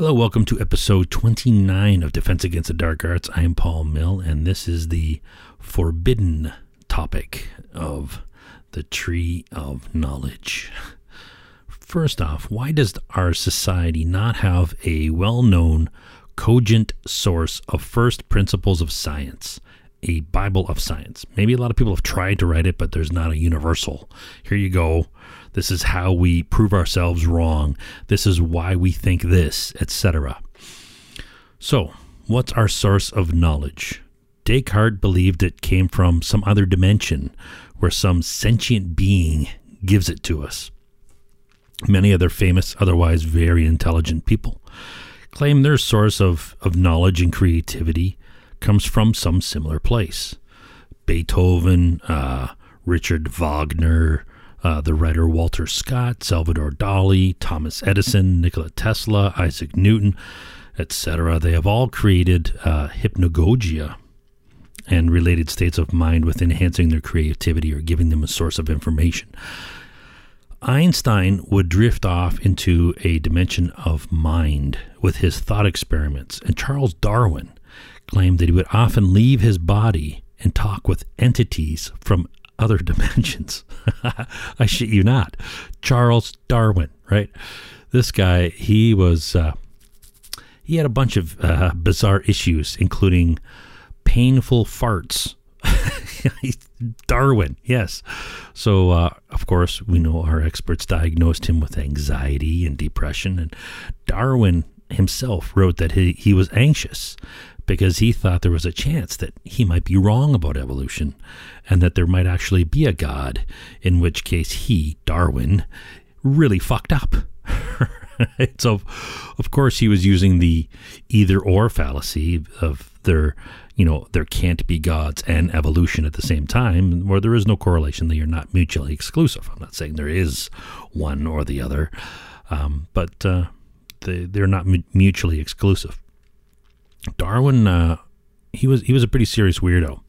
Hello, welcome to episode 29 of Defense Against the Dark Arts. I am Paul Mill, and this is the forbidden topic of the Tree of Knowledge. First off, why does our society not have a well-known, cogent source of first principles of science? A Bible of science. Maybe a lot of people have tried to write it, but there's not a universal. Here you go. This is how we prove ourselves wrong. This is why we think this, etc. So, what's our source of knowledge? Descartes believed it came from some other dimension where some sentient being gives it to us. Many other famous, otherwise very intelligent people claim their source of knowledge and creativity comes from some similar place. Beethoven, Richard Wagner, the writer Walter Scott, Salvador Dali, Thomas Edison, Nikola Tesla, Isaac Newton, etc. They have all created hypnagogia and related states of mind with enhancing their creativity or giving them a source of information. Einstein would drift off into a dimension of mind with his thought experiments, and Charles Darwin claimed that he would often leave his body and talk with entities from other dimensions. I shit you not. Charles Darwin, right? This guy, he was, he had a bunch of bizarre issues, including painful farts. Darwin, yes. So, of course, we know our experts diagnosed him with anxiety and depression, and Darwin himself wrote that he was anxious because he thought there was a chance that he might be wrong about evolution and that there might actually be a God, in which case he, Darwin, really fucked up. So, of course, he was using the either-or fallacy of there can't be gods and evolution at the same time, where there is no correlation. They are not mutually exclusive. I'm not saying there is one or the other, but they're not mutually exclusive. Darwin, he was a pretty serious weirdo,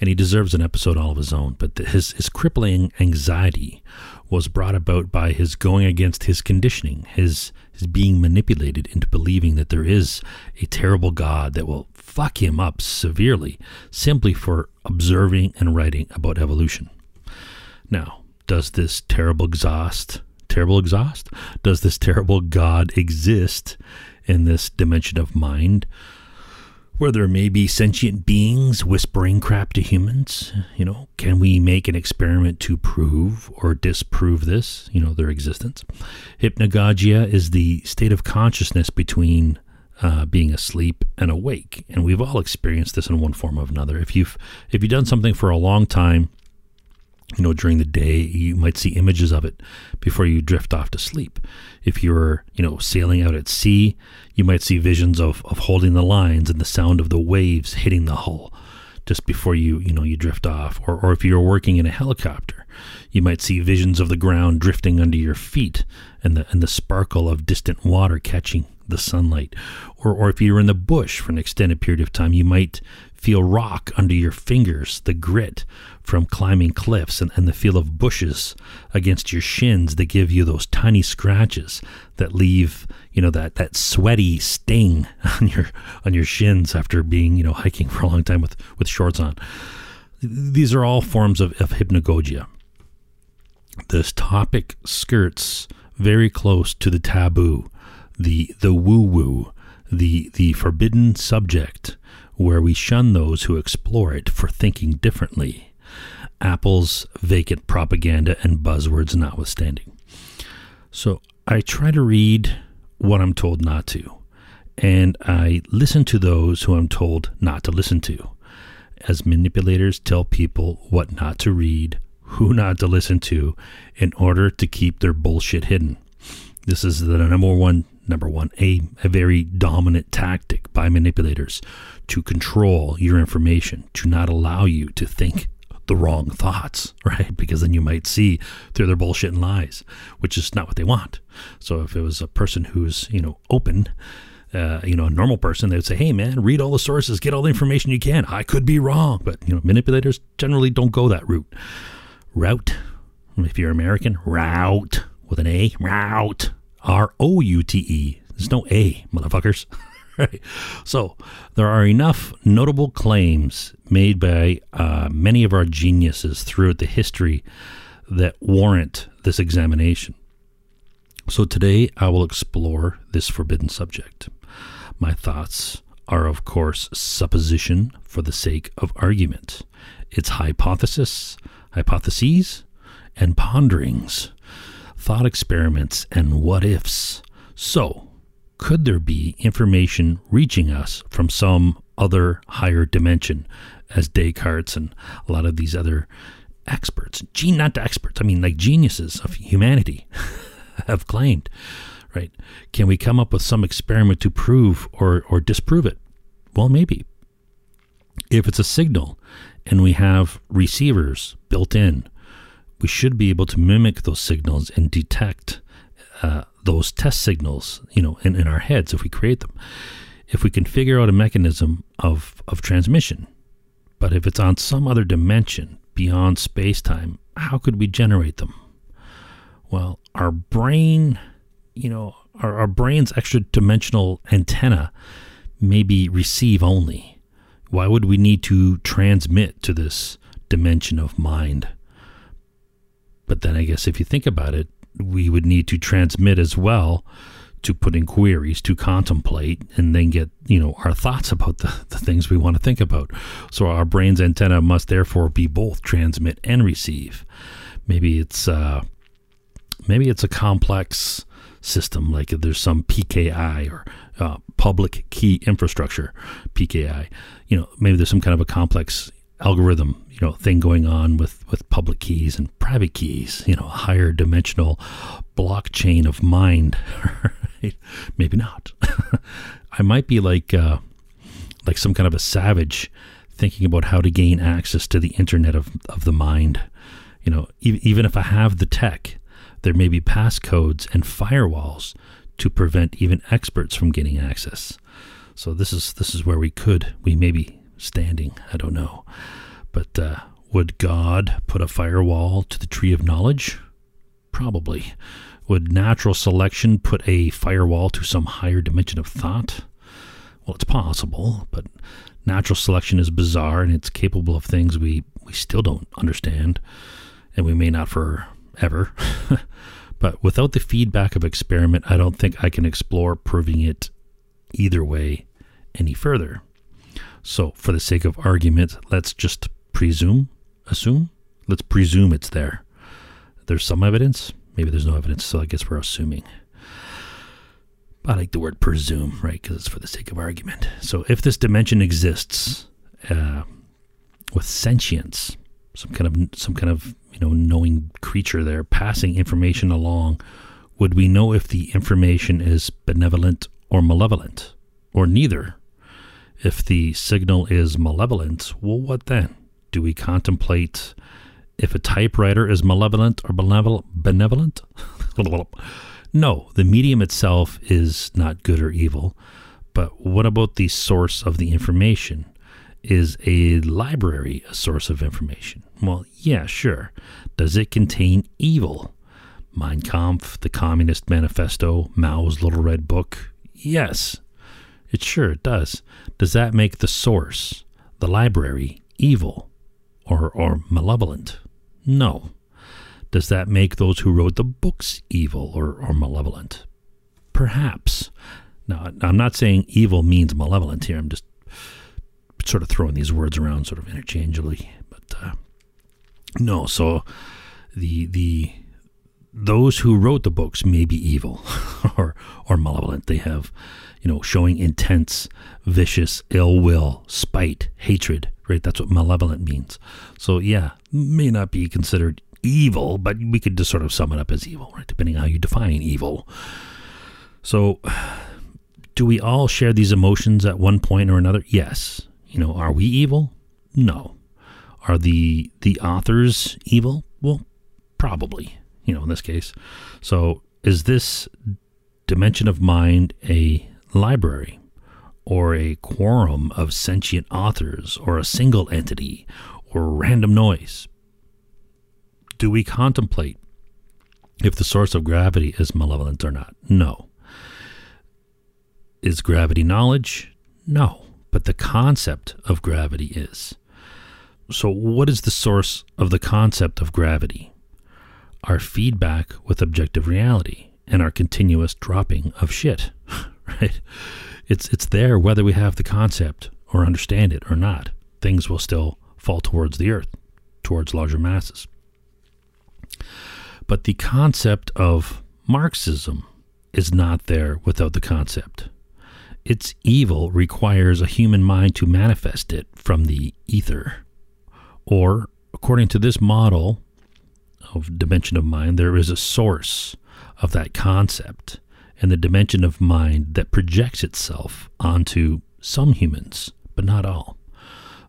and he deserves an episode all of his own. But his crippling anxiety was brought about by his going against his conditioning, his being manipulated into believing that there is a terrible God that will fuck him up severely simply for observing and writing about evolution. Now, does this terrible exhaust? Does this terrible God exist in this dimension of mind, where there may be sentient beings whispering crap to humans? Can we make an experiment to prove or disprove this, their existence? Hypnagogia is the state of consciousness between being asleep and awake, and we've all experienced this in one form or another. If you've done something for a long time, during the day, you might see images of it before you drift off to sleep. If you're, sailing out at sea, you might see visions of holding the lines and the sound of the waves hitting the hull just before you drift off. Or if you're working in a helicopter, you might see visions of the ground drifting under your feet and the sparkle of distant water catching the sunlight. Or if you're in the bush for an extended period of time, you might feel rock under your fingers, the grit from climbing cliffs and the feel of bushes against your shins that give you those tiny scratches that leave, that sweaty sting on your shins after being, hiking for a long time with shorts on. These are all forms of hypnagogia. This topic skirts very close to the taboo, the woo-woo, the forbidden subject, where we shun those who explore it for thinking differently, Apple's vacant propaganda and buzzwords notwithstanding. So I try to read what I'm told not to, and I listen to those who I'm told not to listen to, as manipulators tell people what not to read, who not to listen to, in order to keep their bullshit hidden. This is the number one, a very dominant tactic by manipulators to control your information, to not allow you to think the wrong thoughts, right? Because then you might see through their bullshit and lies, which is not what they want. So if it was a person who's, open, a normal person, they would say, hey man, read all the sources, get all the information you can. I could be wrong. But, manipulators generally don't go that route. Route, if you're American, route with an A, route. R-O-U-T-E There's no A, motherfuckers. Right? So there are enough notable claims made by many of our geniuses throughout the history that warrant this examination. So today I will explore this forbidden subject. My thoughts are, of course, supposition for the sake of argument. It's hypotheses, and ponderings, thought experiments, and what-ifs. So, could there be information reaching us from some other higher dimension, as Descartes and a lot of these other experts, geniuses of humanity have claimed, right? Can we come up with some experiment to prove or disprove it? Well, maybe. If it's a signal and we have receivers built in, we should be able to mimic those signals and detect those test signals, in our heads if we create them. If we can figure out a mechanism of transmission. But if it's on some other dimension beyond space-time, how could we generate them? Well, our brain, our brain's extra-dimensional antenna may be receive only. Why would we need to transmit to this dimension of mind? But then I guess if you think about it, we would need to transmit as well to put in queries, to contemplate, and then get, our thoughts about the things we want to think about. So our brain's antenna must therefore be both transmit and receive. Maybe it's a complex system, like there's some PKI or public key infrastructure, PKI. Maybe there's some kind of a complex algorithm, thing going on with public keys and private keys, higher dimensional blockchain of mind. Right? Maybe not. I might be like some kind of a savage thinking about how to gain access to the internet of the mind. Even if I have the tech, there may be passcodes and firewalls to prevent even experts from getting access. So this is where we may be standing. I don't know. But would God put a firewall to the tree of knowledge? Probably. Would natural selection put a firewall to some higher dimension of thought? Well, it's possible, but natural selection is bizarre and it's capable of things we still don't understand, and we may not forever. But without the feedback of experiment, I don't think I can explore proving it either way any further. So for the sake of argument, let's just assume. Let's presume it's there. There's some evidence. Maybe there's no evidence, so I guess we're assuming. I like the word presume, right, because it's for the sake of argument. So if this dimension exists with sentience, some kind of knowing creature there passing information along, would we know if the information is benevolent or malevolent or neither? If the signal is malevolent, well, what then? Do we contemplate if a typewriter is malevolent or benevolent? No, the medium itself is not good or evil. But what about the source of the information? Is a library a source of information? Well, yeah, sure. Does it contain evil? Mein Kampf, the Communist Manifesto, Mao's Little Red Book? Yes. It sure does. Does that make the source, the library, evil or malevolent? No. Does that make those who wrote the books evil or malevolent? Perhaps. Now, I'm not saying evil means malevolent here. I'm just sort of throwing these words around sort of interchangeably. But no, so those who wrote the books may be evil or malevolent. They have, showing intense, vicious, ill will, spite, hatred, right? That's what malevolent means. So yeah, may not be considered evil, but we could just sort of sum it up as evil, right? Depending on how you define evil. So do we all share these emotions at one point or another? Yes. Are we evil? No. Are the authors evil? Well, probably. In this case. So is this dimension of mind a library or a quorum of sentient authors or a single entity or random noise? Do we contemplate if the source of gravity is malevolent or not? No. Is gravity knowledge? No, but the concept of gravity is. So what is the source of the concept of gravity? Our feedback with objective reality and our continuous dropping of shit, right? It's there whether we have the concept or understand it or not. Things will still fall towards the earth, towards larger masses. But the concept of Marxism is not there without the concept. Its evil requires a human mind to manifest it from the ether. Or, according to this model of dimension of mind, there is a source of that concept and the dimension of mind that projects itself onto some humans, but not all.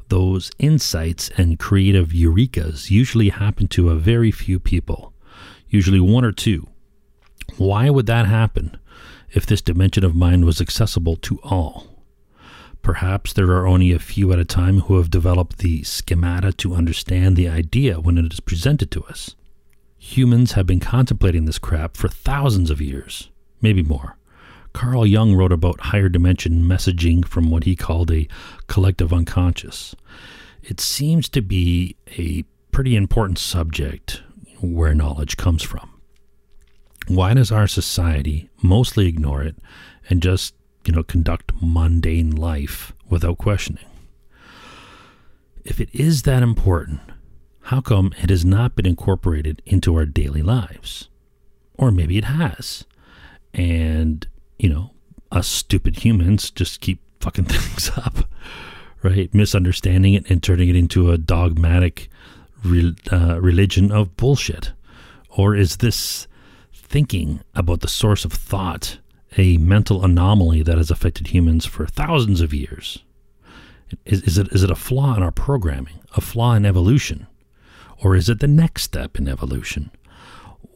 Those insights and creative eurekas usually happen to a very few people, usually one or two. Why would that happen if this dimension of mind was accessible to all? Perhaps there are only a few at a time who have developed the schemata to understand the idea when it is presented to us. Humans have been contemplating this crap for thousands of years, maybe more. Carl Jung wrote about higher dimension messaging from what he called a collective unconscious. It seems to be a pretty important subject where knowledge comes from. Why does our society mostly ignore it and just, conduct mundane life without questioning? If it is that important, how come it has not been incorporated into our daily lives? Or maybe it has. And, us stupid humans just keep fucking things up, right? Misunderstanding it and turning it into a dogmatic religion of bullshit. Or is this thinking about the source of thought a mental anomaly that has affected humans for thousands of years? Is it a flaw in our programming, a flaw in evolution? Or is it the next step in evolution?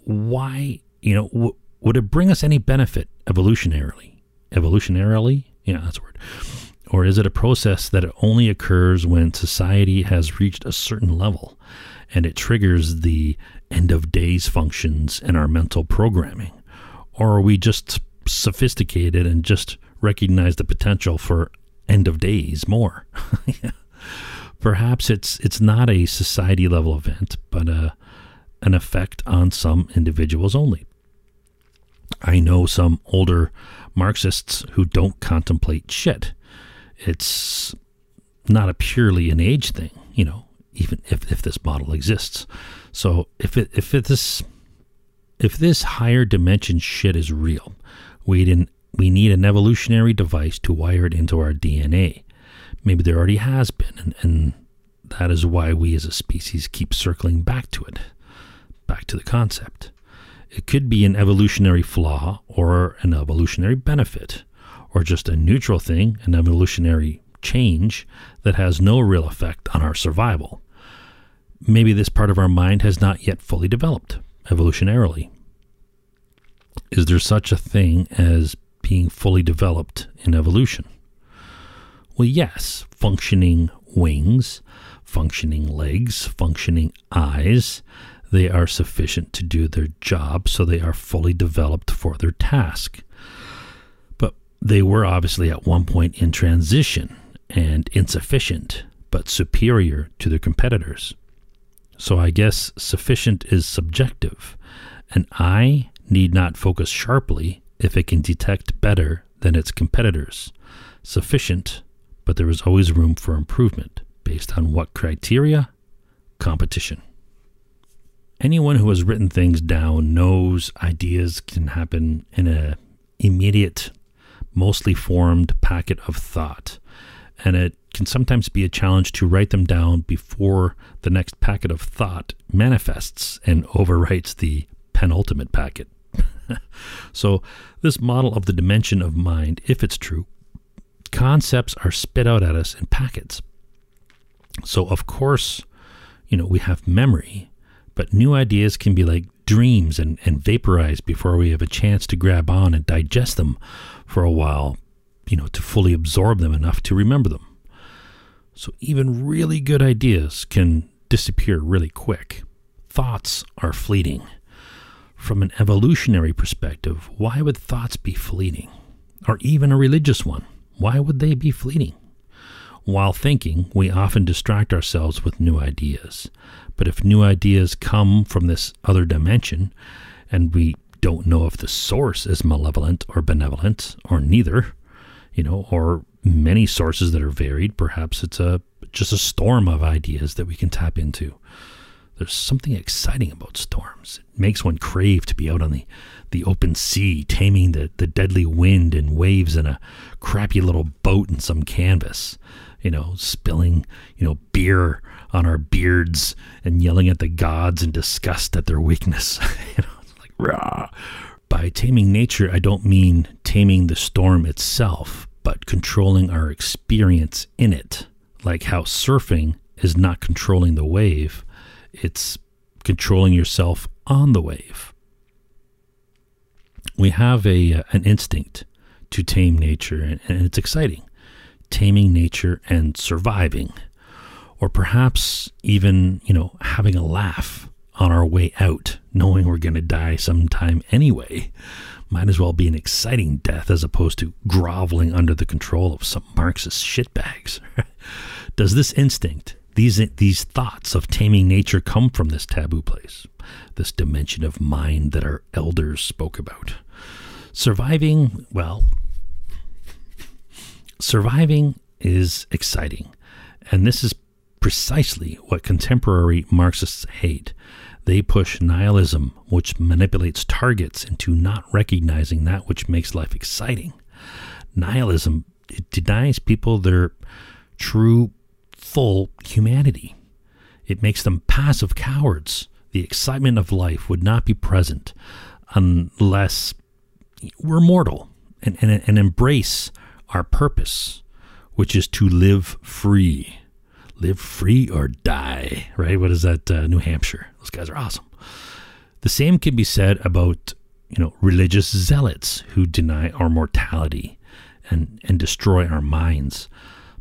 Why, would it bring us any benefit evolutionarily? Evolutionarily? Yeah, that's a word. Or is it a process that it only occurs when society has reached a certain level and it triggers the end of days functions in our mental programming? Or are we just sophisticated and just recognize the potential for end of days more? Yeah. Perhaps it's not a society level event, but an effect on some individuals only. I know some older Marxists who don't contemplate shit. It's not a purely an age thing, even if this model exists. So if this higher dimension shit is real, we need an evolutionary device to wire it into our DNA. Maybe there already has been, and that is why we as a species keep circling back to it, back to the concept. It could be an evolutionary flaw or an evolutionary benefit, or just a neutral thing, an evolutionary change that has no real effect on our survival. Maybe this part of our mind has not yet fully developed evolutionarily. Is there such a thing as being fully developed in evolution? Well, yes, functioning wings, functioning legs, functioning eyes, they are sufficient to do their job, so they are fully developed for their task. But they were obviously at one point in transition and insufficient, but superior to their competitors. So I guess sufficient is subjective. An eye need not focus sharply if it can detect better than its competitors. Sufficient, but there is always room for improvement. Based on what criteria? Competition. Anyone who has written things down knows ideas can happen in an immediate, mostly formed packet of thought. And it can sometimes be a challenge to write them down before the next packet of thought manifests and overwrites the penultimate packet. So this model of the dimension of mind, if it's true, concepts are spit out at us in packets. So of course, we have memory, but new ideas can be like dreams and vaporize before we have a chance to grab on and digest them for a while, to fully absorb them enough to remember them. So even really good ideas can disappear really quick. Thoughts are fleeting. From an evolutionary perspective, why would thoughts be fleeting? or even a religious one. Why would they be fleeting? While thinking, we often distract ourselves with new ideas. But if new ideas come from this other dimension, and we don't know if the source is malevolent or benevolent or neither, or many sources that are varied, perhaps it's just a storm of ideas that we can tap into. There's something exciting about storms. It makes one crave to be out on the open sea, taming the deadly wind and waves in a crappy little boat and some canvas, spilling, beer on our beards and yelling at the gods in disgust at their weakness. It's like, rah. By taming nature, I don't mean taming the storm itself, but controlling our experience in it. Like how surfing is not controlling the wave, it's controlling yourself on the wave. We have an instinct to tame nature, and it's exciting. Taming nature and surviving, or perhaps even, having a laugh on our way out, knowing we're going to die sometime anyway. Might as well be an exciting death as opposed to groveling under the control of some Marxist shitbags. Does this instinct, these thoughts of taming nature, come from this taboo place, this dimension of mind that our elders spoke about? Surviving is exciting, and this is precisely what contemporary Marxists hate. They push nihilism, which manipulates targets into not recognizing that which makes life exciting. Nihilism, it denies people their true full humanity. It makes them passive cowards. The excitement of life would not be present unless we're mortal and embrace our purpose, which is to live free. Live free or die, right? What is that? New Hampshire. Those guys are awesome. The same can be said about, religious zealots who deny our mortality and destroy our minds.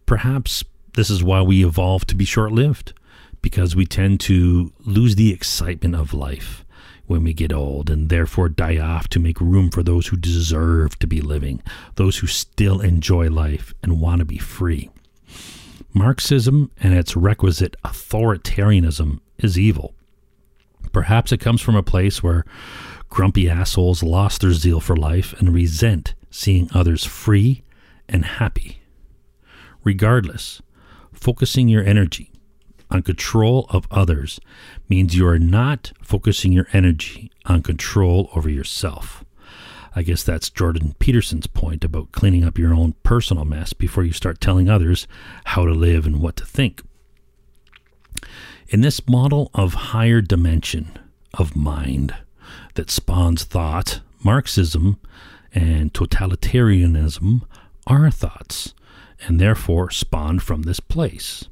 Perhaps this is why we evolve to be short-lived, because we tend to lose the excitement of life when we get old and therefore die off to make room for those who deserve to be living, those who still enjoy life and want to be free. Marxism and its requisite authoritarianism is evil. Perhaps it comes from a place where grumpy assholes lost their zeal for life and resent seeing others free and happy. Regardless, focusing your energy on control of others means you are not focusing your energy on control over yourself. I guess that's Jordan Peterson's point about cleaning up your own personal mess before you start telling others how to live and what to think. In this model of higher dimension of mind that spawns thought, Marxism and totalitarianism are thoughts, and therefore spawn from this place.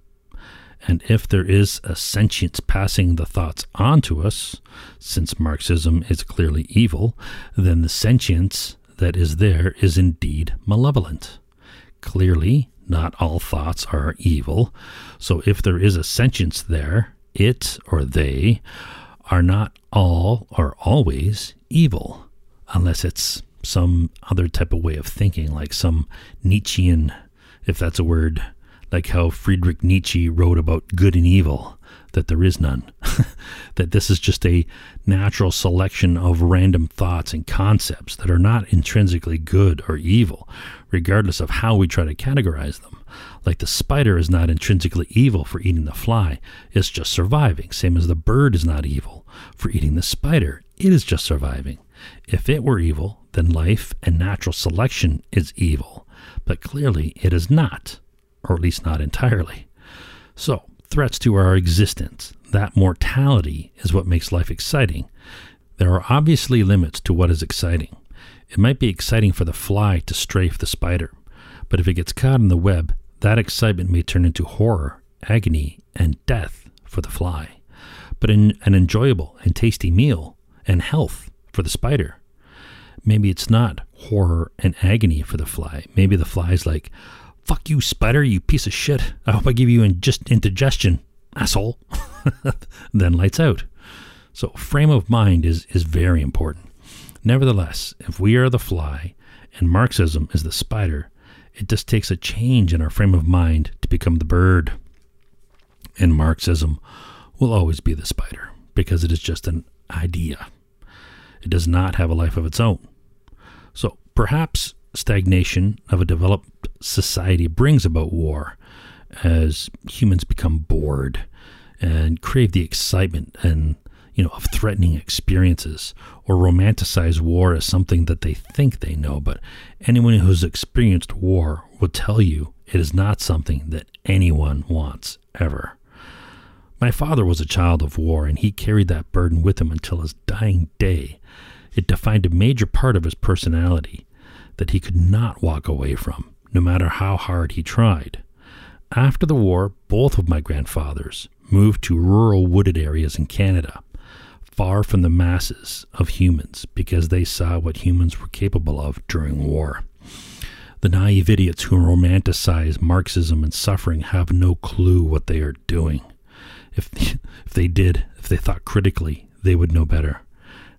And if there is a sentience passing the thoughts on to us, since Marxism is clearly evil, then the sentience that is there is indeed malevolent. Clearly, not all thoughts are evil, so if there is a sentience there, it or they are not all or always evil, unless it's some other type of way of thinking, like some Nietzschean, if that's a word, like how Friedrich Nietzsche wrote about good and evil, that there is none, that this is just a natural selection of random thoughts and concepts that are not intrinsically good or evil, regardless of how we try to categorize them. Like the spider is not intrinsically evil for eating the fly, it's just surviving, same as the bird is not evil for eating the spider, it is just surviving. If it were evil, then life and natural selection is evil, but clearly it is not, or at least not entirely. So, threats to our existence, that mortality is what makes life exciting. There are obviously limits to what is exciting. It might be exciting for the fly to strafe the spider, but if it gets caught in the web, that excitement may turn into horror, agony, and death for the fly, but in an enjoyable and tasty meal and health for the spider. Maybe it's not horror and agony for the fly. Maybe the fly's like, "Fuck you, spider, you piece of shit. I hope I give you just indigestion, asshole." Then lights out. So frame of mind is very important. Nevertheless, if we are the fly and Marxism is the spider. It just takes a change in our frame of mind to become the bird. And Marxism will always be the spider because it is just an idea. It does not have a life of its own. So perhaps stagnation of a developed society brings about war as humans become bored and crave the excitement and, of threatening experiences, or romanticize war as something that they think they know. But anyone who's experienced war will tell you it is not something that anyone wants ever. My father was a child of war, and he carried that burden with him until his dying day. It defined a major part of his personality that he could not walk away from, no matter how hard he tried. After the war, both of my grandfathers moved to rural wooded areas in Canada, far from the masses of humans, because they saw what humans were capable of during war. The naive idiots who romanticize Marxism and suffering have no clue what they are doing. If they thought critically, they would know better.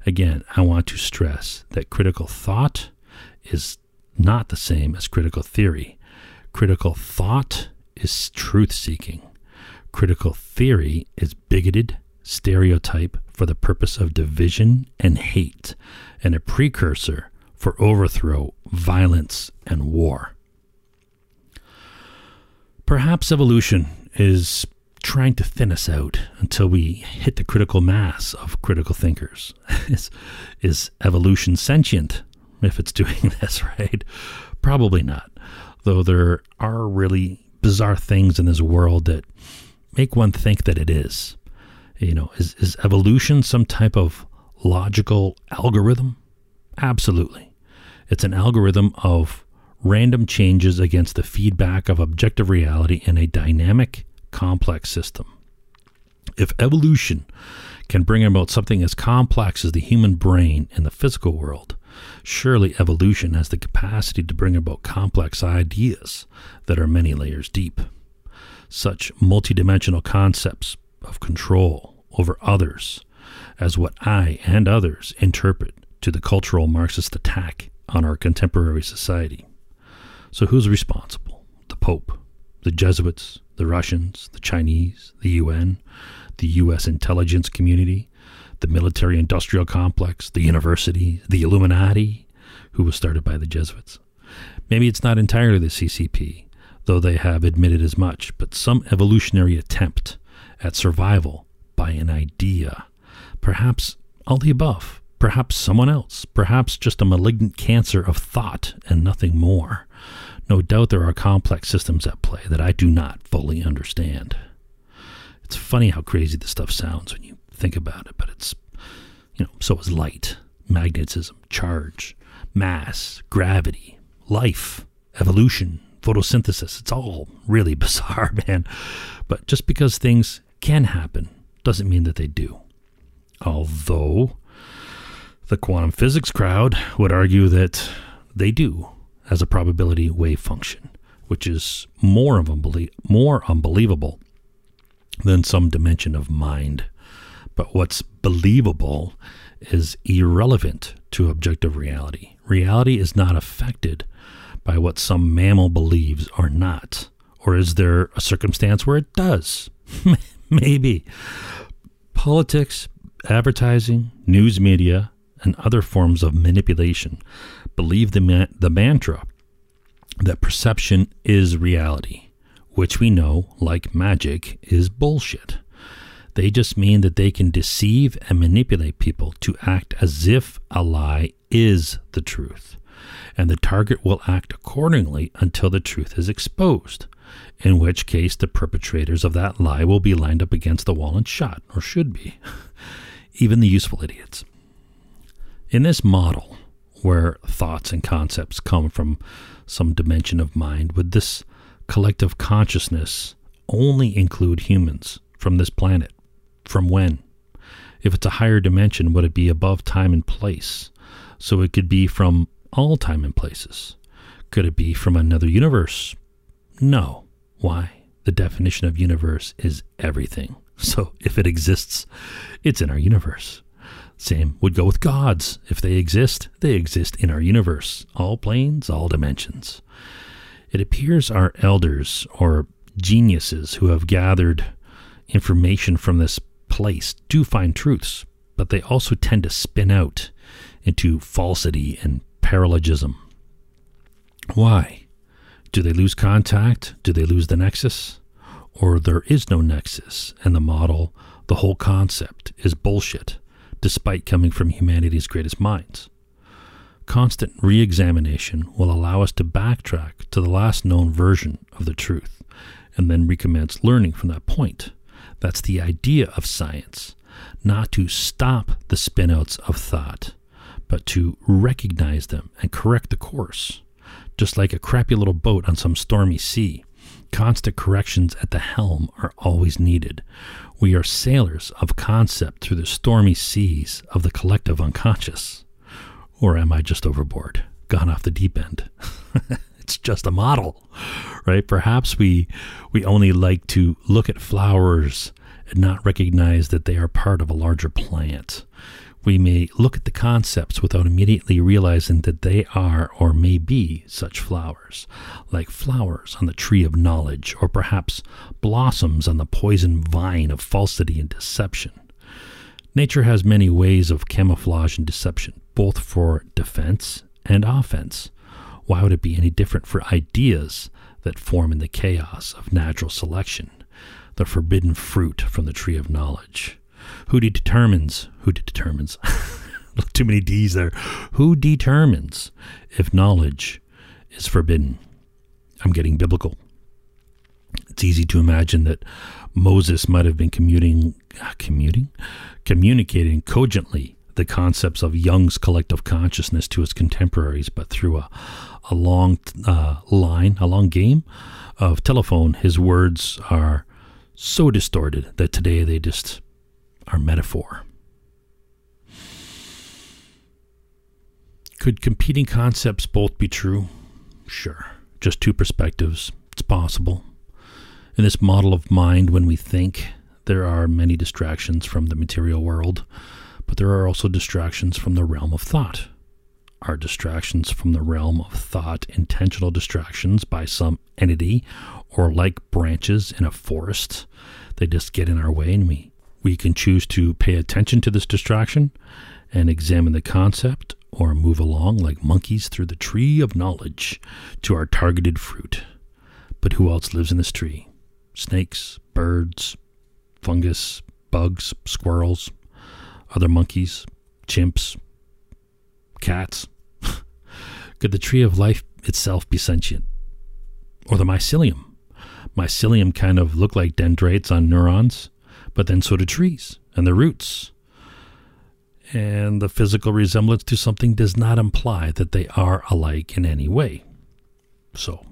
Again, I want to stress that critical thought is not the same as critical theory. Critical thought is truth-seeking. Critical theory is bigoted stereotype for the purpose of division and hate, and a precursor for overthrow, violence, and war. Perhaps evolution is trying to thin us out until we hit the critical mass of critical thinkers. Is evolution sentient if it's doing this, right? Probably not, though there are really bizarre things in this world that make one think that it is. Is evolution some type of logical algorithm? Absolutely. It's an algorithm of random changes against the feedback of objective reality in a dynamic, complex system. If evolution can bring about something as complex as the human brain in the physical world, surely evolution has the capacity to bring about complex ideas that are many layers deep. Such multidimensional concepts of control over others as what I and others interpret to the cultural Marxist attack on our contemporary society. So who's responsible? The Pope, the Jesuits, the Russians, the Chinese, the UN, the US intelligence community, the military-industrial complex, the university, the Illuminati, who was started by the Jesuits. Maybe it's not entirely the CCP, though they have admitted as much, but some evolutionary attempt at survival by an idea. Perhaps all the above. Perhaps someone else. Perhaps just a malignant cancer of thought and nothing more. No doubt there are complex systems at play that I do not fully understand. It's funny how crazy this stuff sounds when you think about it, but it's, so is light, magnetism, charge, mass, gravity, life, evolution, photosynthesis. It's all really bizarre, man. But just because things can happen doesn't mean that they do. Although the quantum physics crowd would argue that they do as a probability wave function, which is more unbelievable than some dimension of mind. But what's believable is irrelevant to objective reality. Reality is not affected by what some mammal believes or not. Or is there a circumstance where it does? Maybe. Politics, advertising, news media, and other forms of manipulation believe the mantra that perception is reality, which we know, like magic, is bullshit. They just mean that they can deceive and manipulate people to act as if a lie is the truth, and the target will act accordingly until the truth is exposed, in which case the perpetrators of that lie will be lined up against the wall and shot, or should be. Even the useful idiots. In this model, where thoughts and concepts come from some dimension of mind, would this collective consciousness only include humans from this planet? From when? If it's a higher dimension, would it be above time and place? So it could be from all time and places. Could it be from another universe? No. Why? The definition of universe is everything. So if it exists, it's in our universe. Same would go with gods. If they exist, they exist in our universe. All planes, all dimensions. It appears our elders, or geniuses who have gathered information from this place, do find truths, but they also tend to spin out into falsity and paralogism. Why? Do they lose contact? Do they lose the nexus? Or there is no nexus, and the model, the whole concept, is bullshit, despite coming from humanity's greatest minds. Constant re-examination will allow us to backtrack to the last known version of the truth, and then recommence learning from that point. That's the idea of science, not to stop the spin-outs of thought, but to recognize them and correct the course. Just like a crappy little boat on some stormy sea, constant corrections at the helm are always needed. We are sailors of concept through the stormy seas of the collective unconscious. Or am I just overboard, gone off the deep end? It's just a model, right? Perhaps we only like to look at flowers and not recognize that they are part of a larger plant. We may look at the concepts without immediately realizing that they are or may be such flowers, like flowers on the tree of knowledge, or perhaps blossoms on the poison vine of falsity and deception. Nature has many ways of camouflage and deception, both for defense and offense. Why would it be any different for ideas that form in the chaos of natural selection, the forbidden fruit from the tree of knowledge? Who determines, too many D's there. Who determines if knowledge is forbidden? I'm getting biblical. It's easy to imagine that Moses might have been communicating cogently the concepts of Jung's collective consciousness to his contemporaries, but through a long game of telephone, his words are so distorted that today they just are metaphor. Could competing concepts both be true? Sure. Just two perspectives. It's possible. In this model of mind, when we think, there are many distractions from the material world, but there are also distractions from the realm of thought. Are distractions from the realm of thought intentional distractions by some entity, or like branches in a forest? They just get in our way, and we can choose to pay attention to this distraction and examine the concept, or move along like monkeys through the tree of knowledge to our targeted fruit. But who else lives in this tree? Snakes, birds, fungus, bugs, squirrels, other monkeys, chimps, cats. Could the tree of life itself be sentient? Or the mycelium? Mycelium kind of look like dendrites on neurons, but then so do trees and their roots. And the physical resemblance to something does not imply that they are alike in any way. So,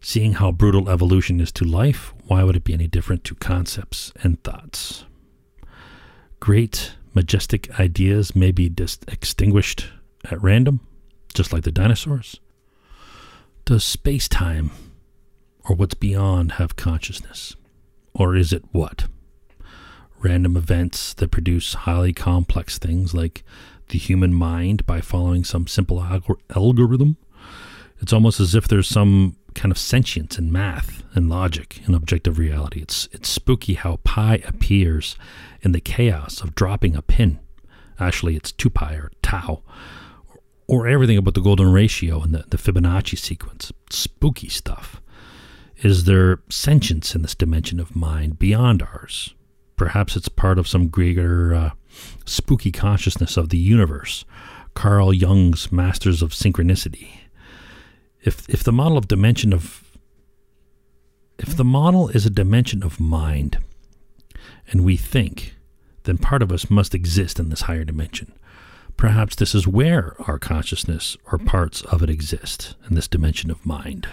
seeing how brutal evolution is to life, why would it be any different to concepts and thoughts? Great, majestic ideas may be extinguished at random, just like the dinosaurs. Does space-time, or what's beyond, have consciousness? Or is it what? Random events that produce highly complex things like the human mind by following some simple algorithm. It's almost as if there's some kind of sentience in math and logic and objective reality. It's spooky how pi appears in the chaos of dropping a pin. Actually, it's 2 pi or tau, or everything about the golden ratio and the Fibonacci sequence. Spooky stuff. Is there sentience in this dimension of mind beyond ours? Perhaps it's part of some greater spooky consciousness of the universe, Carl Jung's Masters of Synchronicity. If the model is a dimension of mind, and we think, then part of us must exist in this higher dimension. Perhaps this is where our consciousness or parts of it exist, in this dimension of mind.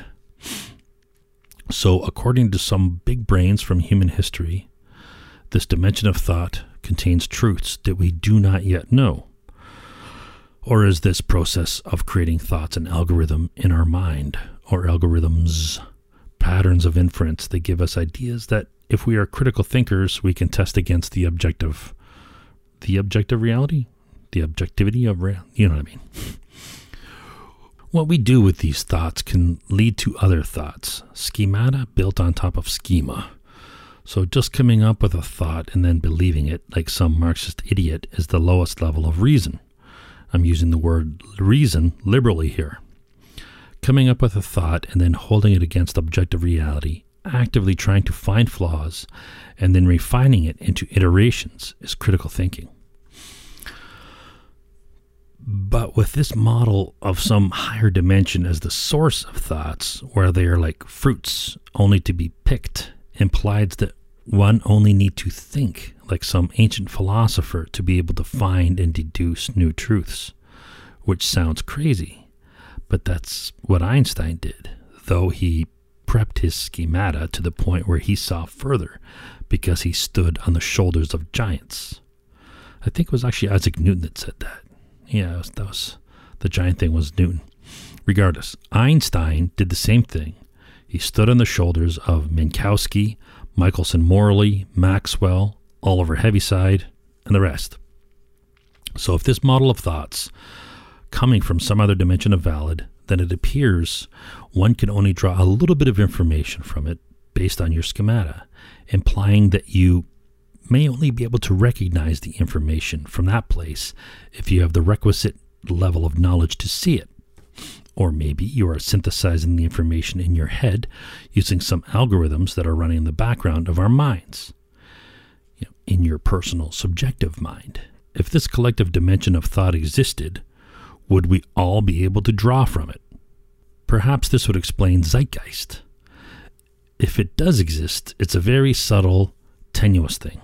So, according to some big brains from human history, this dimension of thought contains truths that we do not yet know. Or is this process of creating thoughts an algorithm in our mind, or algorithms, patterns of inference that give us ideas that, if we are critical thinkers, we can test against the objective the objective reality, the objectivity of reality, you know what I mean. What we do with these thoughts can lead to other thoughts, schemata built on top of schema. So just coming up with a thought and then believing it like some Marxist idiot is the lowest level of reason. I'm using the word reason liberally here. Coming up with a thought and then holding it against objective reality, actively trying to find flaws, and then refining it into iterations is critical thinking. But with this model of some higher dimension as the source of thoughts, where they are like fruits only to be picked, implies that one only need to think like some ancient philosopher to be able to find and deduce new truths, which sounds crazy, but that's what Einstein did, though he prepped his schemata to the point where he saw further because he stood on the shoulders of giants. I think it was actually Isaac Newton that said that. Yeah, that was the giant thing was Newton. Regardless, Einstein did the same thing. He stood on the shoulders of Minkowski, Michelson-Morley, Maxwell, Oliver Heaviside, and the rest. So if this model of thoughts coming from some other dimension is valid, then it appears one can only draw a little bit of information from it based on your schemata, implying that you may only be able to recognize the information from that place if you have the requisite level of knowledge to see it. Or maybe you are synthesizing the information in your head using some algorithms that are running in the background of our minds, you know, in your personal subjective mind. If this collective dimension of thought existed, would we all be able to draw from it? Perhaps this would explain zeitgeist. If it does exist, it's a very subtle, tenuous thing.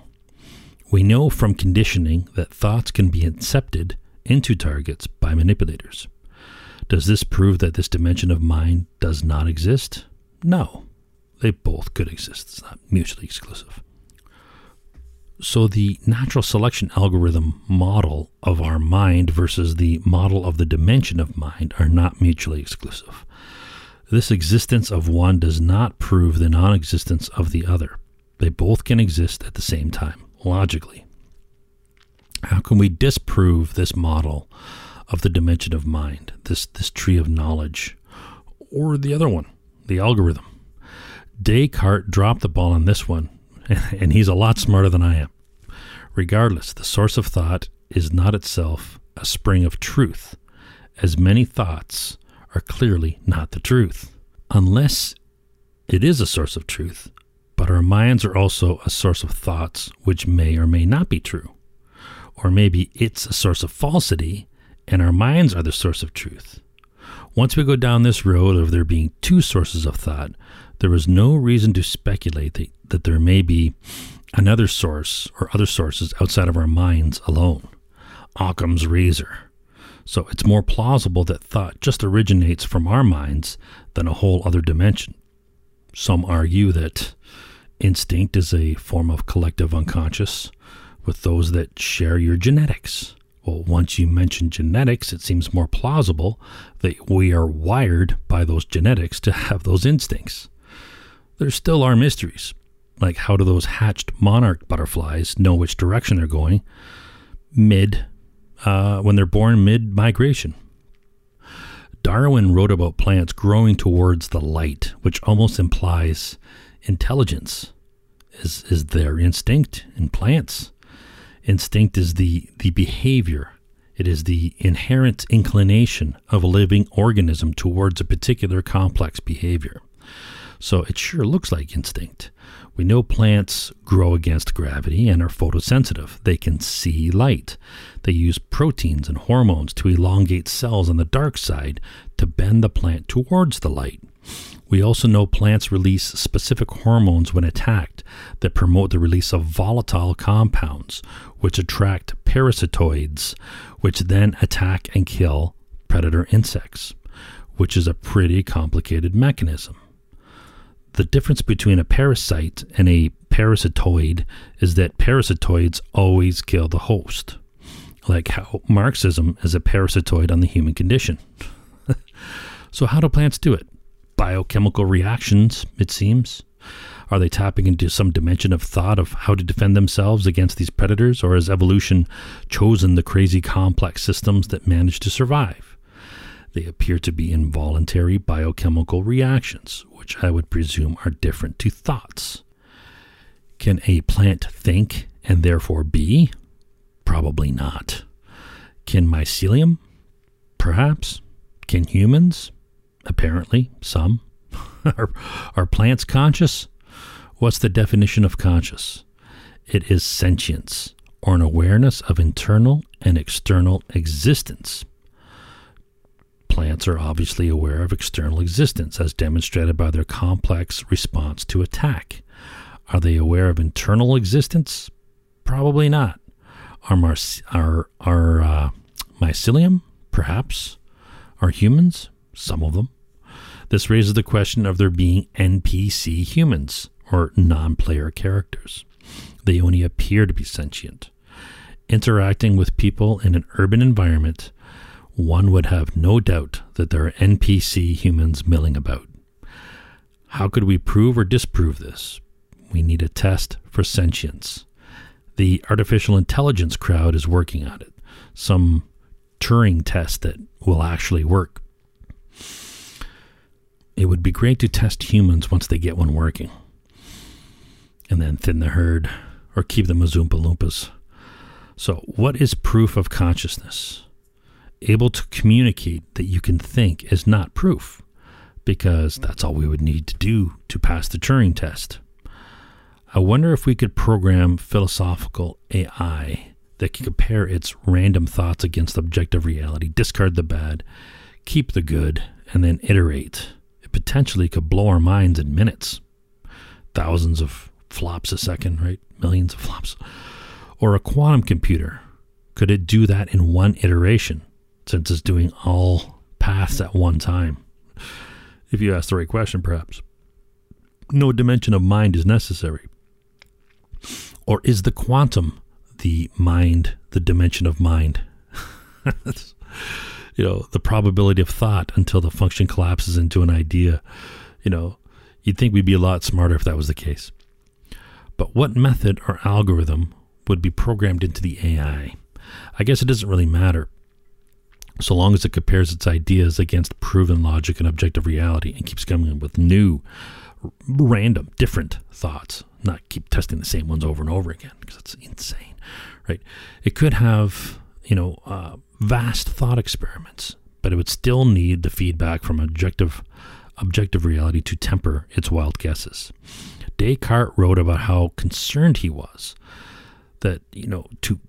We know from conditioning that thoughts can be incepted into targets by manipulators. Does this prove that this dimension of mind does not exist? No. They both could exist. It's not mutually exclusive. So the natural selection algorithm model of our mind versus the model of the dimension of mind are not mutually exclusive. This existence of one does not prove the non-existence of the other. They both can exist at the same time, logically. How can we disprove this model of the dimension of mind, this tree of knowledge, or the other one, the algorithm? Descartes dropped the ball on this one, and he's a lot smarter than I am. Regardless, the source of thought is not itself a spring of truth, as many thoughts are clearly not the truth, unless it is a source of truth. But our minds are also a source of thoughts which may or may not be true. Or maybe it's a source of falsity, and our minds are the source of truth. Once we go down this road of there being two sources of thought, there is no reason to speculate that there may be another source or other sources outside of our minds alone. Occam's razor. So it's more plausible that thought just originates from our minds than a whole other dimension. Some argue that instinct is a form of collective unconscious with those that share your genetics. Well, once you mention genetics, it seems more plausible that we are wired by those genetics to have those instincts. There still are mysteries, like how do those hatched monarch butterflies know which direction they're going when they're born mid-migration? Darwin wrote about plants growing towards the light, which almost implies intelligence is their instinct in plants. Instinct is the behavior. It is the inherent inclination of a living organism towards a particular complex behavior. So it sure looks like instinct. We know plants grow against gravity and are photosensitive. They can see light. They use proteins and hormones to elongate cells on the dark side to bend the plant towards the light. We also know plants release specific hormones when attacked that promote the release of volatile compounds, which attract parasitoids, which then attack and kill predator insects, which is a pretty complicated mechanism. The difference between a parasite and a parasitoid is that parasitoids always kill the host, like how Marxism is a parasitoid on the human condition. So how do plants do it? Biochemical reactions, it seems. Are they tapping into some dimension of thought of how to defend themselves against these predators? Or has evolution chosen the crazy complex systems that manage to survive? They appear to be involuntary biochemical reactions, which I would presume are different to thoughts. Can a plant think and therefore be? Probably not. Can mycelium? Perhaps. Can humans? Apparently, some. Are plants conscious? What's the definition of conscious? It is sentience, or an awareness of internal and external existence. Plants are obviously aware of external existence, as demonstrated by their complex response to attack. Are they aware of internal existence? Probably not. Are mycelium? Perhaps. Are humans? Some of them. This raises the question of there being NPC humans, or non-player characters. They only appear to be sentient. Interacting with people in an urban environment, one would have no doubt that there are NPC humans milling about. How could we prove or disprove this? We need a test for sentience. The artificial intelligence crowd is working on it. Some Turing test that will actually work. It would be great to test humans once they get one working. And then thin the herd or keep them as Oompa Loompas. So what is proof of consciousness? Able to communicate that you can think is not proof, because that's all we would need to do to pass the Turing test. I wonder if we could program philosophical AI that can compare its random thoughts against objective reality, discard the bad, keep the good, and then iterate. It potentially could blow our minds in minutes. Thousands of flops a second, right? Millions of flops. Or a quantum computer. Could it do that in one iteration, since it's doing all paths at one time? If you ask the right question, perhaps. No dimension of mind is necessary. Or is the quantum the mind, the dimension of mind? You know, the probability of thought until the function collapses into an idea. You know, you'd think we'd be a lot smarter if that was the case. But what method or algorithm would be programmed into the AI? I guess it doesn't really matter, so long as it compares its ideas against proven logic and objective reality and keeps coming up with new, random, different thoughts, not keep testing the same ones over and over again, because it's insane, right? It could have, vast thought experiments, but it would still need the feedback from objective reality to temper its wild guesses. Descartes wrote about how concerned he was that, to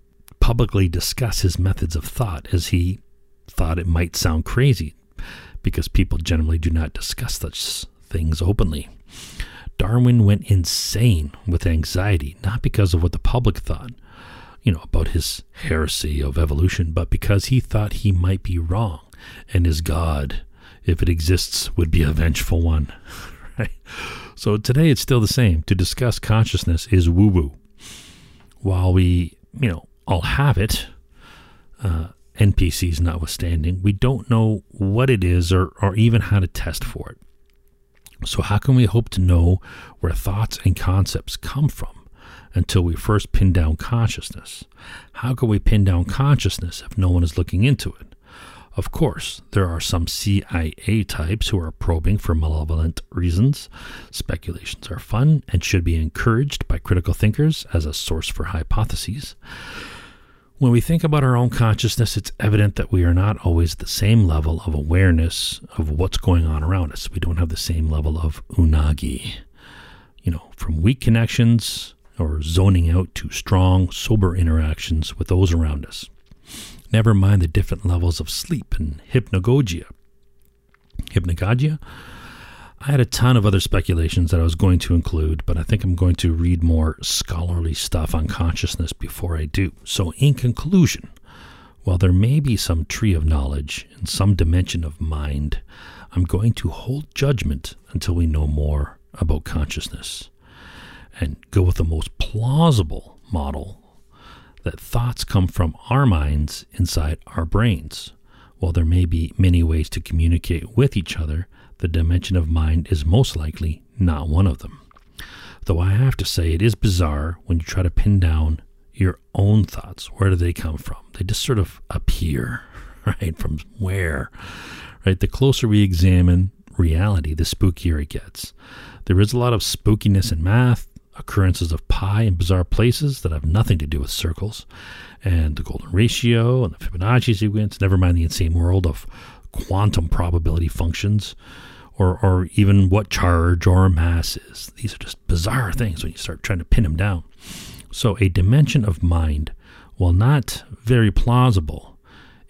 publicly discuss his methods of thought, as he thought it might sound crazy, because people generally do not discuss such things openly. Darwin went insane with anxiety, not because of what the public thought, about his heresy of evolution, but because he thought he might be wrong, and his God, if it exists, would be a vengeful one. Right? So today it's still the same. To discuss consciousness is woo-woo. While we, all have it, NPCs notwithstanding, we don't know what it is or even how to test for it. So how can we hope to know where thoughts and concepts come from until we first pin down consciousness? How can we pin down consciousness if no one is looking into it? Of course, there are some CIA types who are probing for malevolent reasons. Speculations are fun and should be encouraged by critical thinkers as a source for hypotheses. When we think about our own consciousness, it's evident that we are not always the same level of awareness of what's going on around us. We don't have the same level of unagi. From weak connections or zoning out to strong, sober interactions with those around us. Never mind the different levels of sleep and hypnagogia. Hypnagogia? I had a ton of other speculations that I was going to include, but I think I'm going to read more scholarly stuff on consciousness before I do. So in conclusion, while there may be some tree of knowledge and some dimension of mind, I'm going to hold judgment until we know more about consciousness and go with the most plausible model that thoughts come from our minds inside our brains. While there may be many ways to communicate with each other, the dimension of mind is most likely not one of them. Though I have to say, it is bizarre when you try to pin down your own thoughts. Where do they come from? They just sort of appear, right? From where, right? The closer we examine reality, the spookier it gets. There is a lot of spookiness in math, occurrences of pi in bizarre places that have nothing to do with circles, and the golden ratio and the Fibonacci sequence, never mind the insane world of quantum probability functions, or even what charge or mass is. These are just bizarre things when you start trying to pin them down. So a dimension of mind, while not very plausible,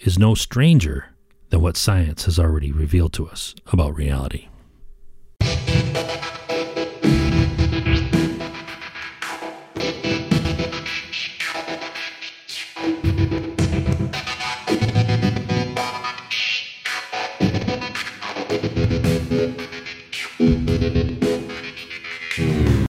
is no stranger than what science has already revealed to us about reality.